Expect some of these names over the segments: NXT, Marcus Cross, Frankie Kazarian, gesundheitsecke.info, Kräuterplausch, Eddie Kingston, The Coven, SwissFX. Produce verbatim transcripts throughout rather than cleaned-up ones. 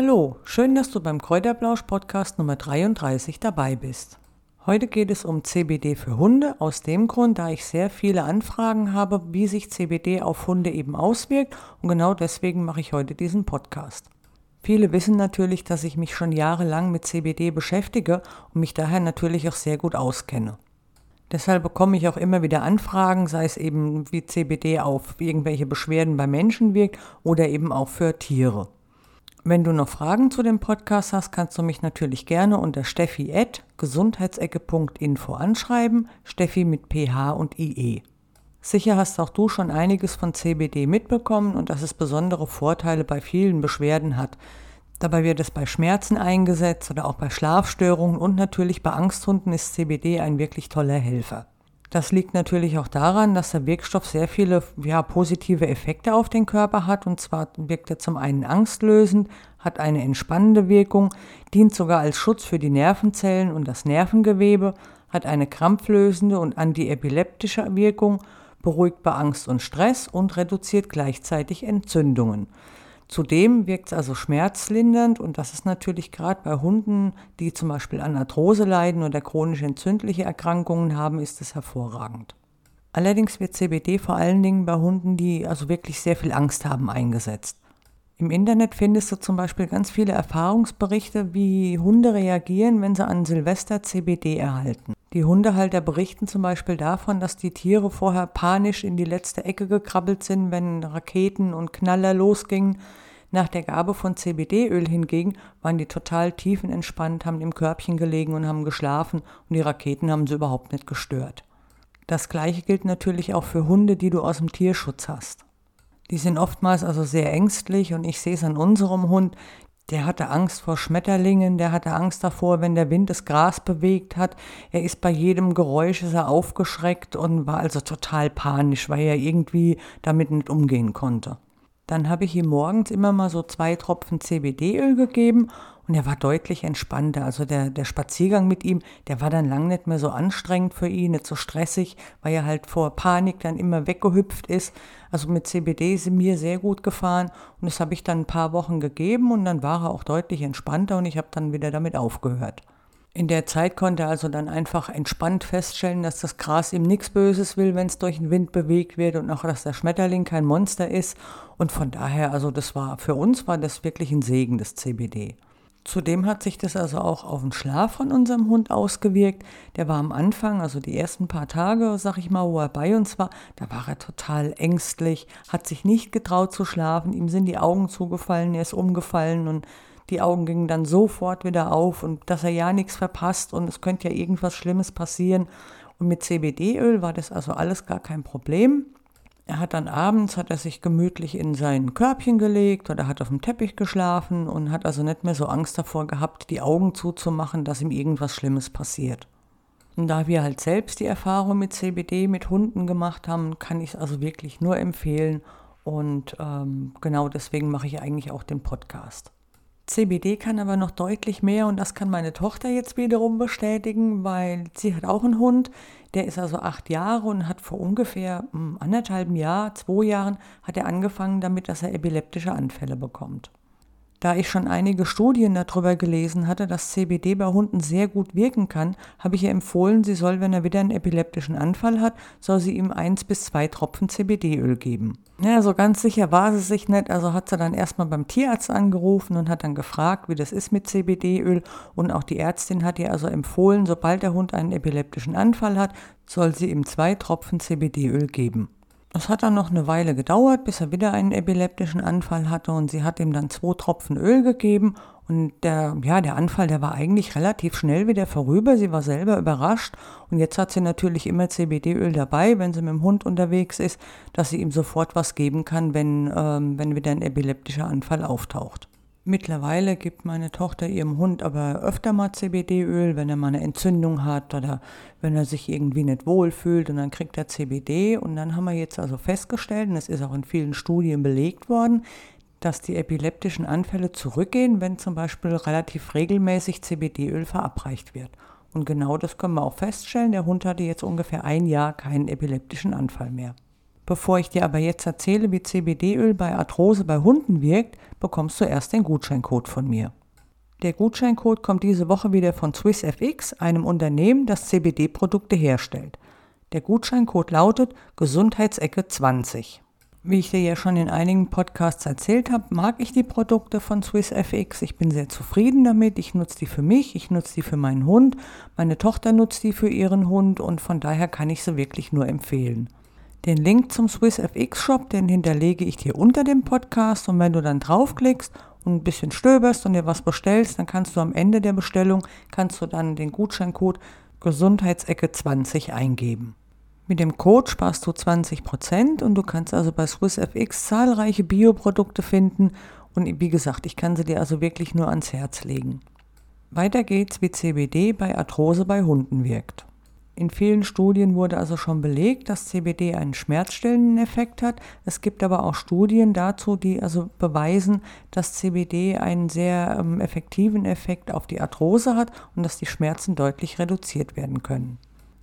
Hallo, schön, dass du beim Kräuterplausch Podcast Nummer dreiunddreißig dabei bist. Heute geht es um C B D für Hunde, aus dem Grund, da ich sehr viele Anfragen habe, wie sich C B D auf Hunde eben auswirkt, und genau deswegen mache ich heute diesen Podcast. Viele wissen natürlich, dass ich mich schon jahrelang mit C B D beschäftige und mich daher natürlich auch sehr gut auskenne. Deshalb bekomme ich auch immer wieder Anfragen, sei es eben wie C B D auf irgendwelche Beschwerden bei Menschen wirkt oder eben auch für Tiere. Wenn du noch Fragen zu dem Podcast hast, kannst du mich natürlich gerne unter steffi at gesundheitsecke punkt info anschreiben, Steffi mit P H und I E. Sicher hast auch du schon einiges von C B D mitbekommen und dass es besondere Vorteile bei vielen Beschwerden hat. Dabei wird es bei Schmerzen eingesetzt oder auch bei Schlafstörungen, und natürlich bei Angsthunden ist C B D ein wirklich toller Helfer. Das liegt natürlich auch daran, dass der Wirkstoff sehr viele ja, positive Effekte auf den Körper hat, und zwar wirkt er zum einen angstlösend, hat eine entspannende Wirkung, dient sogar als Schutz für die Nervenzellen und das Nervengewebe, hat eine krampflösende und antiepileptische Wirkung, beruhigt bei Angst und Stress und reduziert gleichzeitig Entzündungen. Zudem wirkt es also schmerzlindernd, und das ist natürlich gerade bei Hunden, die zum Beispiel an Arthrose leiden oder chronisch entzündliche Erkrankungen haben, ist es hervorragend. Allerdings wird C B D vor allen Dingen bei Hunden, die also wirklich sehr viel Angst haben, eingesetzt. Im Internet findest du zum Beispiel ganz viele Erfahrungsberichte, wie Hunde reagieren, wenn sie an Silvester C B D erhalten. Die Hundehalter berichten zum Beispiel davon, dass die Tiere vorher panisch in die letzte Ecke gekrabbelt sind, wenn Raketen und Knaller losgingen. Nach der Gabe von C B D-Öl hingegen waren die total tiefenentspannt, haben im Körbchen gelegen und haben geschlafen, und die Raketen haben sie überhaupt nicht gestört. Das Gleiche gilt natürlich auch für Hunde, die du aus dem Tierschutz hast. Die sind oftmals also sehr ängstlich, und ich sehe es an unserem Hund. Der hatte Angst vor Schmetterlingen, der hatte Angst davor, wenn der Wind das Gras bewegt hat. Er ist bei jedem Geräusch ist er aufgeschreckt und war also total panisch, weil er irgendwie damit nicht umgehen konnte. Dann habe ich ihm morgens immer mal so zwei Tropfen C B D-Öl gegeben, und er war deutlich entspannter. Also der, der Spaziergang mit ihm, der war dann lang nicht mehr so anstrengend für ihn, nicht so stressig, weil er halt vor Panik dann immer weggehüpft ist. Also mit C B D ist mir sehr gut gefahren, und das habe ich dann ein paar Wochen gegeben, und dann war er auch deutlich entspannter, und ich habe dann wieder damit aufgehört. In der Zeit konnte er also dann einfach entspannt feststellen, dass das Gras ihm nichts Böses will, wenn es durch den Wind bewegt wird, und auch, dass der Schmetterling kein Monster ist. Und von daher, also das war für uns war das wirklich ein Segen, das C B D. Zudem hat sich das also auch auf den Schlaf von unserem Hund ausgewirkt. Der war am Anfang, also die ersten paar Tage, sag ich mal, wo er bei uns war, da war er total ängstlich, hat sich nicht getraut zu schlafen, ihm sind die Augen zugefallen, er ist umgefallen und die Augen gingen dann sofort wieder auf, und dass er ja nichts verpasst und es könnte ja irgendwas Schlimmes passieren. Und mit C B D-Öl war das also alles gar kein Problem. Er hat dann abends, hat er sich gemütlich in sein Körbchen gelegt oder hat auf dem Teppich geschlafen und hat also nicht mehr so Angst davor gehabt, die Augen zuzumachen, dass ihm irgendwas Schlimmes passiert. Und da wir halt selbst die Erfahrung mit C B D mit Hunden gemacht haben, kann ich es also wirklich nur empfehlen, und ähm, genau deswegen mache ich eigentlich auch den Podcast. C B D kann aber noch deutlich mehr, und das kann meine Tochter jetzt wiederum bestätigen, weil sie hat auch einen Hund, der ist also acht Jahre und hat vor ungefähr anderthalb Jahr, zwei Jahren hat er angefangen damit, dass er epileptische Anfälle bekommt. Da ich schon einige Studien darüber gelesen hatte, dass C B D bei Hunden sehr gut wirken kann, habe ich ihr empfohlen, sie soll, wenn er wieder einen epileptischen Anfall hat, soll sie ihm eins bis zwei Tropfen C B D-Öl geben. Ja, so ganz sicher war sie sich nicht, also hat sie dann erstmal beim Tierarzt angerufen und hat dann gefragt, wie das ist mit C B D-Öl, und auch die Ärztin hat ihr also empfohlen, sobald der Hund einen epileptischen Anfall hat, soll sie ihm zwei Tropfen C B D-Öl geben. Es hat dann noch eine Weile gedauert, bis er wieder einen epileptischen Anfall hatte, und sie hat ihm dann zwei Tropfen Öl gegeben, und der, ja, der Anfall, der war eigentlich relativ schnell wieder vorüber, sie war selber überrascht, und jetzt hat sie natürlich immer C B D-Öl dabei, wenn sie mit dem Hund unterwegs ist, dass sie ihm sofort was geben kann, wenn, ähm, wenn wieder ein epileptischer Anfall auftaucht. Mittlerweile gibt meine Tochter ihrem Hund aber öfter mal C B D-Öl, wenn er mal eine Entzündung hat oder wenn er sich irgendwie nicht wohlfühlt, und dann kriegt er C B D, und dann haben wir jetzt also festgestellt, und das ist auch in vielen Studien belegt worden, dass die epileptischen Anfälle zurückgehen, wenn zum Beispiel relativ regelmäßig C B D-Öl verabreicht wird. Und genau das können wir auch feststellen, der Hund hatte jetzt ungefähr ein Jahr keinen epileptischen Anfall mehr. Bevor ich dir aber jetzt erzähle, wie C B D-Öl bei Arthrose bei Hunden wirkt, bekommst du erst den Gutscheincode von mir. Der Gutscheincode kommt diese Woche wieder von SwissFX, einem Unternehmen, das C B D-Produkte herstellt. Der Gutscheincode lautet gesundheitsecke zwanzig. Wie ich dir ja schon in einigen Podcasts erzählt habe, mag ich die Produkte von SwissFX. Ich bin sehr zufrieden damit. Ich nutze die für mich, ich nutze die für meinen Hund. Meine Tochter nutzt die für ihren Hund und von daher kann ich sie wirklich nur empfehlen. Den Link zum SwissFX-Shop, den hinterlege ich dir unter dem Podcast und wenn du dann draufklickst und ein bisschen stöberst und dir was bestellst, dann kannst du am Ende der Bestellung, kannst du dann den Gutscheincode gesundheitsecke zwanzig eingeben. Mit dem Code sparst du zwanzig Prozent und du kannst also bei SwissFX zahlreiche Bioprodukte finden und wie gesagt, ich kann sie dir also wirklich nur ans Herz legen. Weiter geht's, wie C B D bei Arthrose bei Hunden wirkt. In vielen Studien wurde also schon belegt, dass C B D einen schmerzstillenden Effekt hat. Es gibt aber auch Studien dazu, die also beweisen, dass C B D einen sehr ähm, effektiven Effekt auf die Arthrose hat und dass die Schmerzen deutlich reduziert werden können.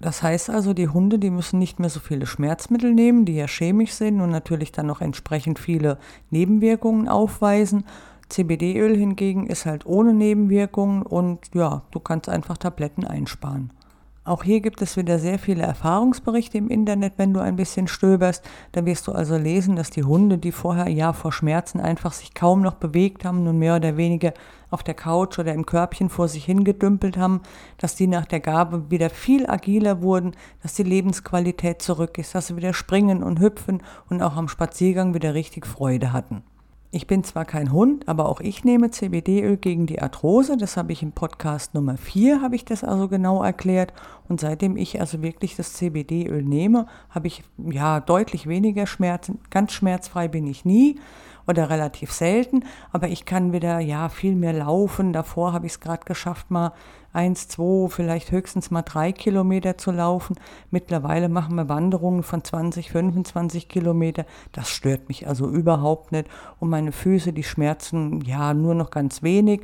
Das heißt also, die Hunde, die müssen nicht mehr so viele Schmerzmittel nehmen, die ja chemisch sind und natürlich dann noch entsprechend viele Nebenwirkungen aufweisen. C B D-Öl hingegen ist halt ohne Nebenwirkungen und ja, du kannst einfach Tabletten einsparen. Auch hier gibt es wieder sehr viele Erfahrungsberichte im Internet, wenn du ein bisschen stöberst. Da wirst du also lesen, dass die Hunde, die vorher ja vor Schmerzen einfach sich kaum noch bewegt haben, nun mehr oder weniger auf der Couch oder im Körbchen vor sich hingedümpelt haben, dass die nach der Gabe wieder viel agiler wurden, dass die Lebensqualität zurück ist, dass sie wieder springen und hüpfen und auch am Spaziergang wieder richtig Freude hatten. Ich bin zwar kein Hund, aber auch ich nehme C B D-Öl gegen die Arthrose. Das habe ich im Podcast Nummer vier, habe ich das also genau erklärt. Und seitdem ich also wirklich das C B D-Öl nehme, habe ich ja deutlich weniger Schmerzen. Ganz schmerzfrei bin ich nie oder relativ selten, aber ich kann wieder ja viel mehr laufen. Davor habe ich es gerade geschafft, mal eins, zwei, vielleicht höchstens mal drei Kilometer zu laufen. Mittlerweile machen wir Wanderungen von zwanzig, fünfundzwanzig Kilometer. Das stört mich also überhaupt nicht. Und meine Füße, die schmerzen ja nur noch ganz wenig.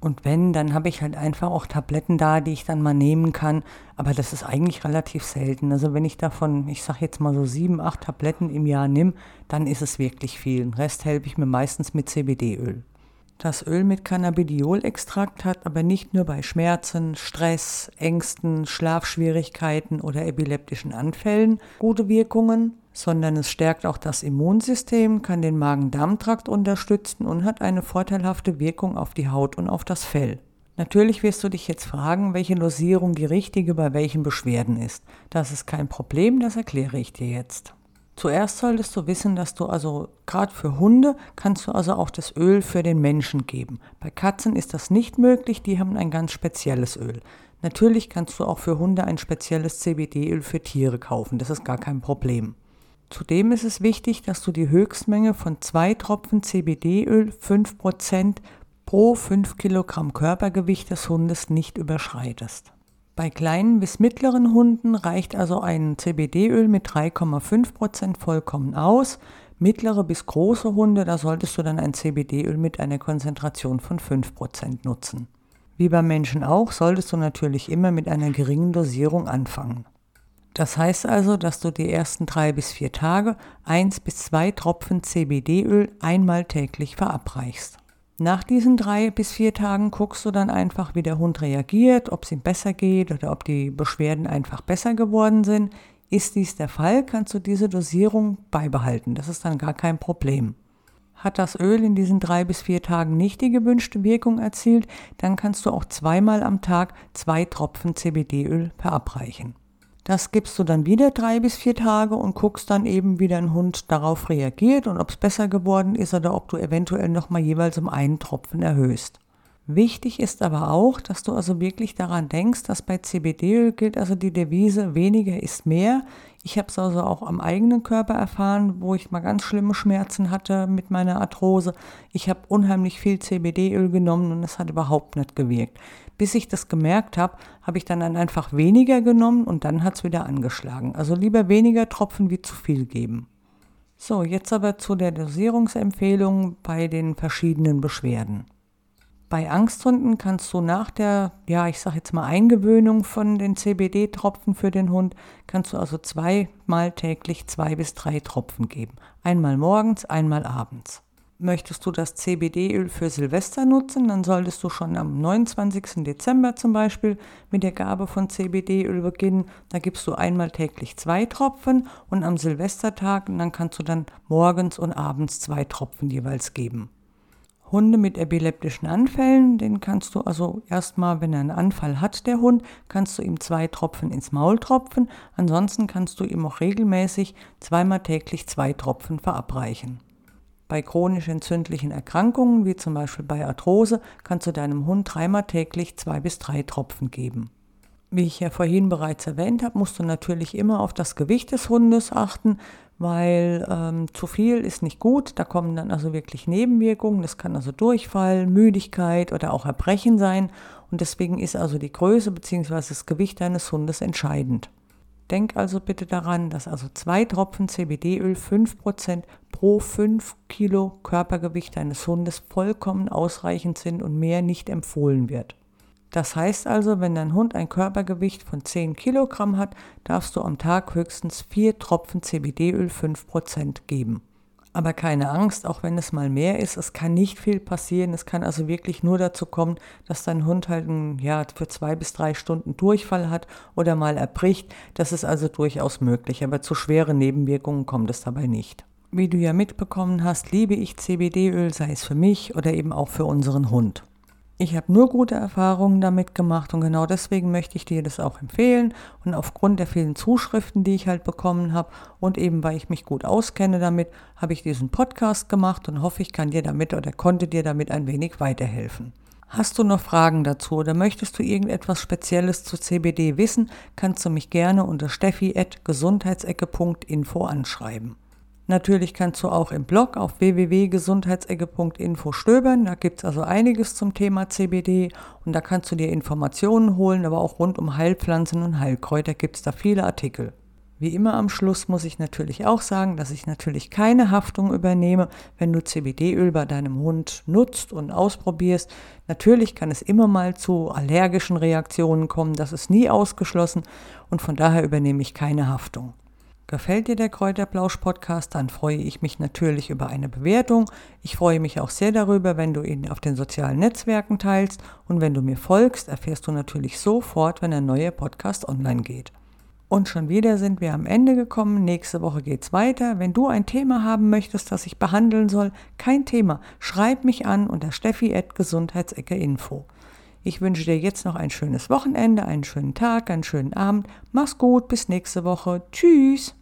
Und wenn, dann habe ich halt einfach auch Tabletten da, die ich dann mal nehmen kann. Aber das ist eigentlich relativ selten. Also wenn ich davon, ich sage jetzt mal so sieben, acht Tabletten im Jahr nehme, dann ist es wirklich viel. Den Rest helfe ich mir meistens mit C B D-Öl. Das Öl mit Cannabidiol-Extrakt hat aber nicht nur bei Schmerzen, Stress, Ängsten, Schlafschwierigkeiten oder epileptischen Anfällen gute Wirkungen, sondern es stärkt auch das Immunsystem, kann den Magen-Darm-Trakt unterstützen und hat eine vorteilhafte Wirkung auf die Haut und auf das Fell. Natürlich wirst du dich jetzt fragen, welche Dosierung die richtige bei welchen Beschwerden ist. Das ist kein Problem, das erkläre ich dir jetzt. Zuerst solltest du wissen, dass du also gerade für Hunde kannst du also auch das Öl für den Menschen geben. Bei Katzen ist das nicht möglich, die haben ein ganz spezielles Öl. Natürlich kannst du auch für Hunde ein spezielles C B D-Öl für Tiere kaufen, das ist gar kein Problem. Zudem ist es wichtig, dass du die Höchstmenge von zwei Tropfen C B D-Öl fünf Prozent pro fünf Kilogramm Körpergewicht des Hundes nicht überschreitest. Bei kleinen bis mittleren Hunden reicht also ein C B D-Öl mit drei Komma fünf Prozent vollkommen aus. Mittlere bis große Hunde, da solltest du dann ein C B D-Öl mit einer Konzentration von fünf Prozent nutzen. Wie bei Menschen auch, solltest du natürlich immer mit einer geringen Dosierung anfangen. Das heißt also, dass du die ersten drei bis vier Tage eins bis zwei Tropfen C B D-Öl einmal täglich verabreichst. Nach diesen drei bis vier Tagen guckst du dann einfach, wie der Hund reagiert, ob es ihm besser geht oder ob die Beschwerden einfach besser geworden sind. Ist dies der Fall, kannst du diese Dosierung beibehalten. Das ist dann gar kein Problem. Hat das Öl in diesen drei bis vier Tagen nicht die gewünschte Wirkung erzielt, dann kannst du auch zweimal am Tag zwei Tropfen C B D-Öl verabreichen. Das gibst du dann wieder drei bis vier Tage und guckst dann eben, wie dein Hund darauf reagiert und ob es besser geworden ist oder ob du eventuell nochmal jeweils um einen Tropfen erhöhst. Wichtig ist aber auch, dass du also wirklich daran denkst, dass bei C B D-Öl gilt also die Devise, weniger ist mehr. Ich habe es also auch am eigenen Körper erfahren, wo ich mal ganz schlimme Schmerzen hatte mit meiner Arthrose. Ich habe unheimlich viel C B D-Öl genommen und es hat überhaupt nicht gewirkt. Bis ich das gemerkt habe, habe ich dann einfach weniger genommen und dann hat es wieder angeschlagen. Also lieber weniger Tropfen wie zu viel geben. So, jetzt aber zu der Dosierungsempfehlung bei den verschiedenen Beschwerden. Bei Angsthunden kannst du nach der, ja, ich sag jetzt mal Eingewöhnung von den C B D-Tropfen für den Hund, kannst du also zweimal täglich zwei bis drei Tropfen geben. Einmal morgens, einmal abends. Möchtest du das C B D-Öl für Silvester nutzen, dann solltest du schon am neunundzwanzigsten Dezember zum Beispiel mit der Gabe von C B D-Öl beginnen. Da gibst du einmal täglich zwei Tropfen und am Silvestertag, und dann kannst du dann morgens und abends zwei Tropfen jeweils geben. Hunde mit epileptischen Anfällen, den kannst du also erstmal, wenn er einen Anfall hat, der Hund, kannst du ihm zwei Tropfen ins Maul tropfen. Ansonsten kannst du ihm auch regelmäßig zweimal täglich zwei Tropfen verabreichen. Bei chronisch entzündlichen Erkrankungen, wie zum Beispiel bei Arthrose, kannst du deinem Hund dreimal täglich zwei bis drei Tropfen geben. Wie ich ja vorhin bereits erwähnt habe, musst du natürlich immer auf das Gewicht des Hundes achten, weil ähm, zu viel ist nicht gut. Da kommen dann also wirklich Nebenwirkungen. Das kann also Durchfall, Müdigkeit oder auch Erbrechen sein. Und deswegen ist also die Größe bzw. das Gewicht deines Hundes entscheidend. Denk also bitte daran, dass also zwei Tropfen C B D-Öl fünf Prozent pro fünf Kilo Körpergewicht deines Hundes vollkommen ausreichend sind und mehr nicht empfohlen wird. Das heißt also, wenn dein Hund ein Körpergewicht von zehn Kilogramm hat, darfst du am Tag höchstens vier Tropfen C B D-Öl fünf Prozent geben. Aber keine Angst, auch wenn es mal mehr ist, es kann nicht viel passieren. Es kann also wirklich nur dazu kommen, dass dein Hund halt ein, ja, für zwei bis drei Stunden Durchfall hat oder mal erbricht. Das ist also durchaus möglich, aber zu schweren Nebenwirkungen kommt es dabei nicht. Wie du ja mitbekommen hast, liebe ich C B D-Öl, sei es für mich oder eben auch für unseren Hund. Ich habe nur gute Erfahrungen damit gemacht und genau deswegen möchte ich dir das auch empfehlen. Und aufgrund der vielen Zuschriften, die ich halt bekommen habe und eben weil ich mich gut auskenne damit, habe ich diesen Podcast gemacht und hoffe, ich kann dir damit oder konnte dir damit ein wenig weiterhelfen. Hast du noch Fragen dazu oder möchtest du irgendetwas Spezielles zu C B D wissen, kannst du mich gerne unter steffi at gesundheitsecke punkt info anschreiben. Natürlich kannst du auch im Blog auf w w w punkt gesundheitsecke punkt info stöbern, da gibt es also einiges zum Thema C B D und da kannst du dir Informationen holen, aber auch rund um Heilpflanzen und Heilkräuter gibt es da viele Artikel. Wie immer am Schluss muss ich natürlich auch sagen, dass ich natürlich keine Haftung übernehme, wenn du C B D-Öl bei deinem Hund nutzt und ausprobierst. Natürlich kann es immer mal zu allergischen Reaktionen kommen, das ist nie ausgeschlossen und von daher übernehme ich keine Haftung. Gefällt dir der Kräuterplausch-Podcast, dann freue ich mich natürlich über eine Bewertung. Ich freue mich auch sehr darüber, wenn du ihn auf den sozialen Netzwerken teilst. Und wenn du mir folgst, erfährst du natürlich sofort, wenn ein neuer Podcast online geht. Und schon wieder sind wir am Ende gekommen. Nächste Woche geht's weiter. Wenn du ein Thema haben möchtest, das ich behandeln soll, kein Thema, schreib mich an unter steffi at gesundheitsecke punkt info. Ich wünsche dir jetzt noch ein schönes Wochenende, einen schönen Tag, einen schönen Abend. Mach's gut, bis nächste Woche. Tschüss!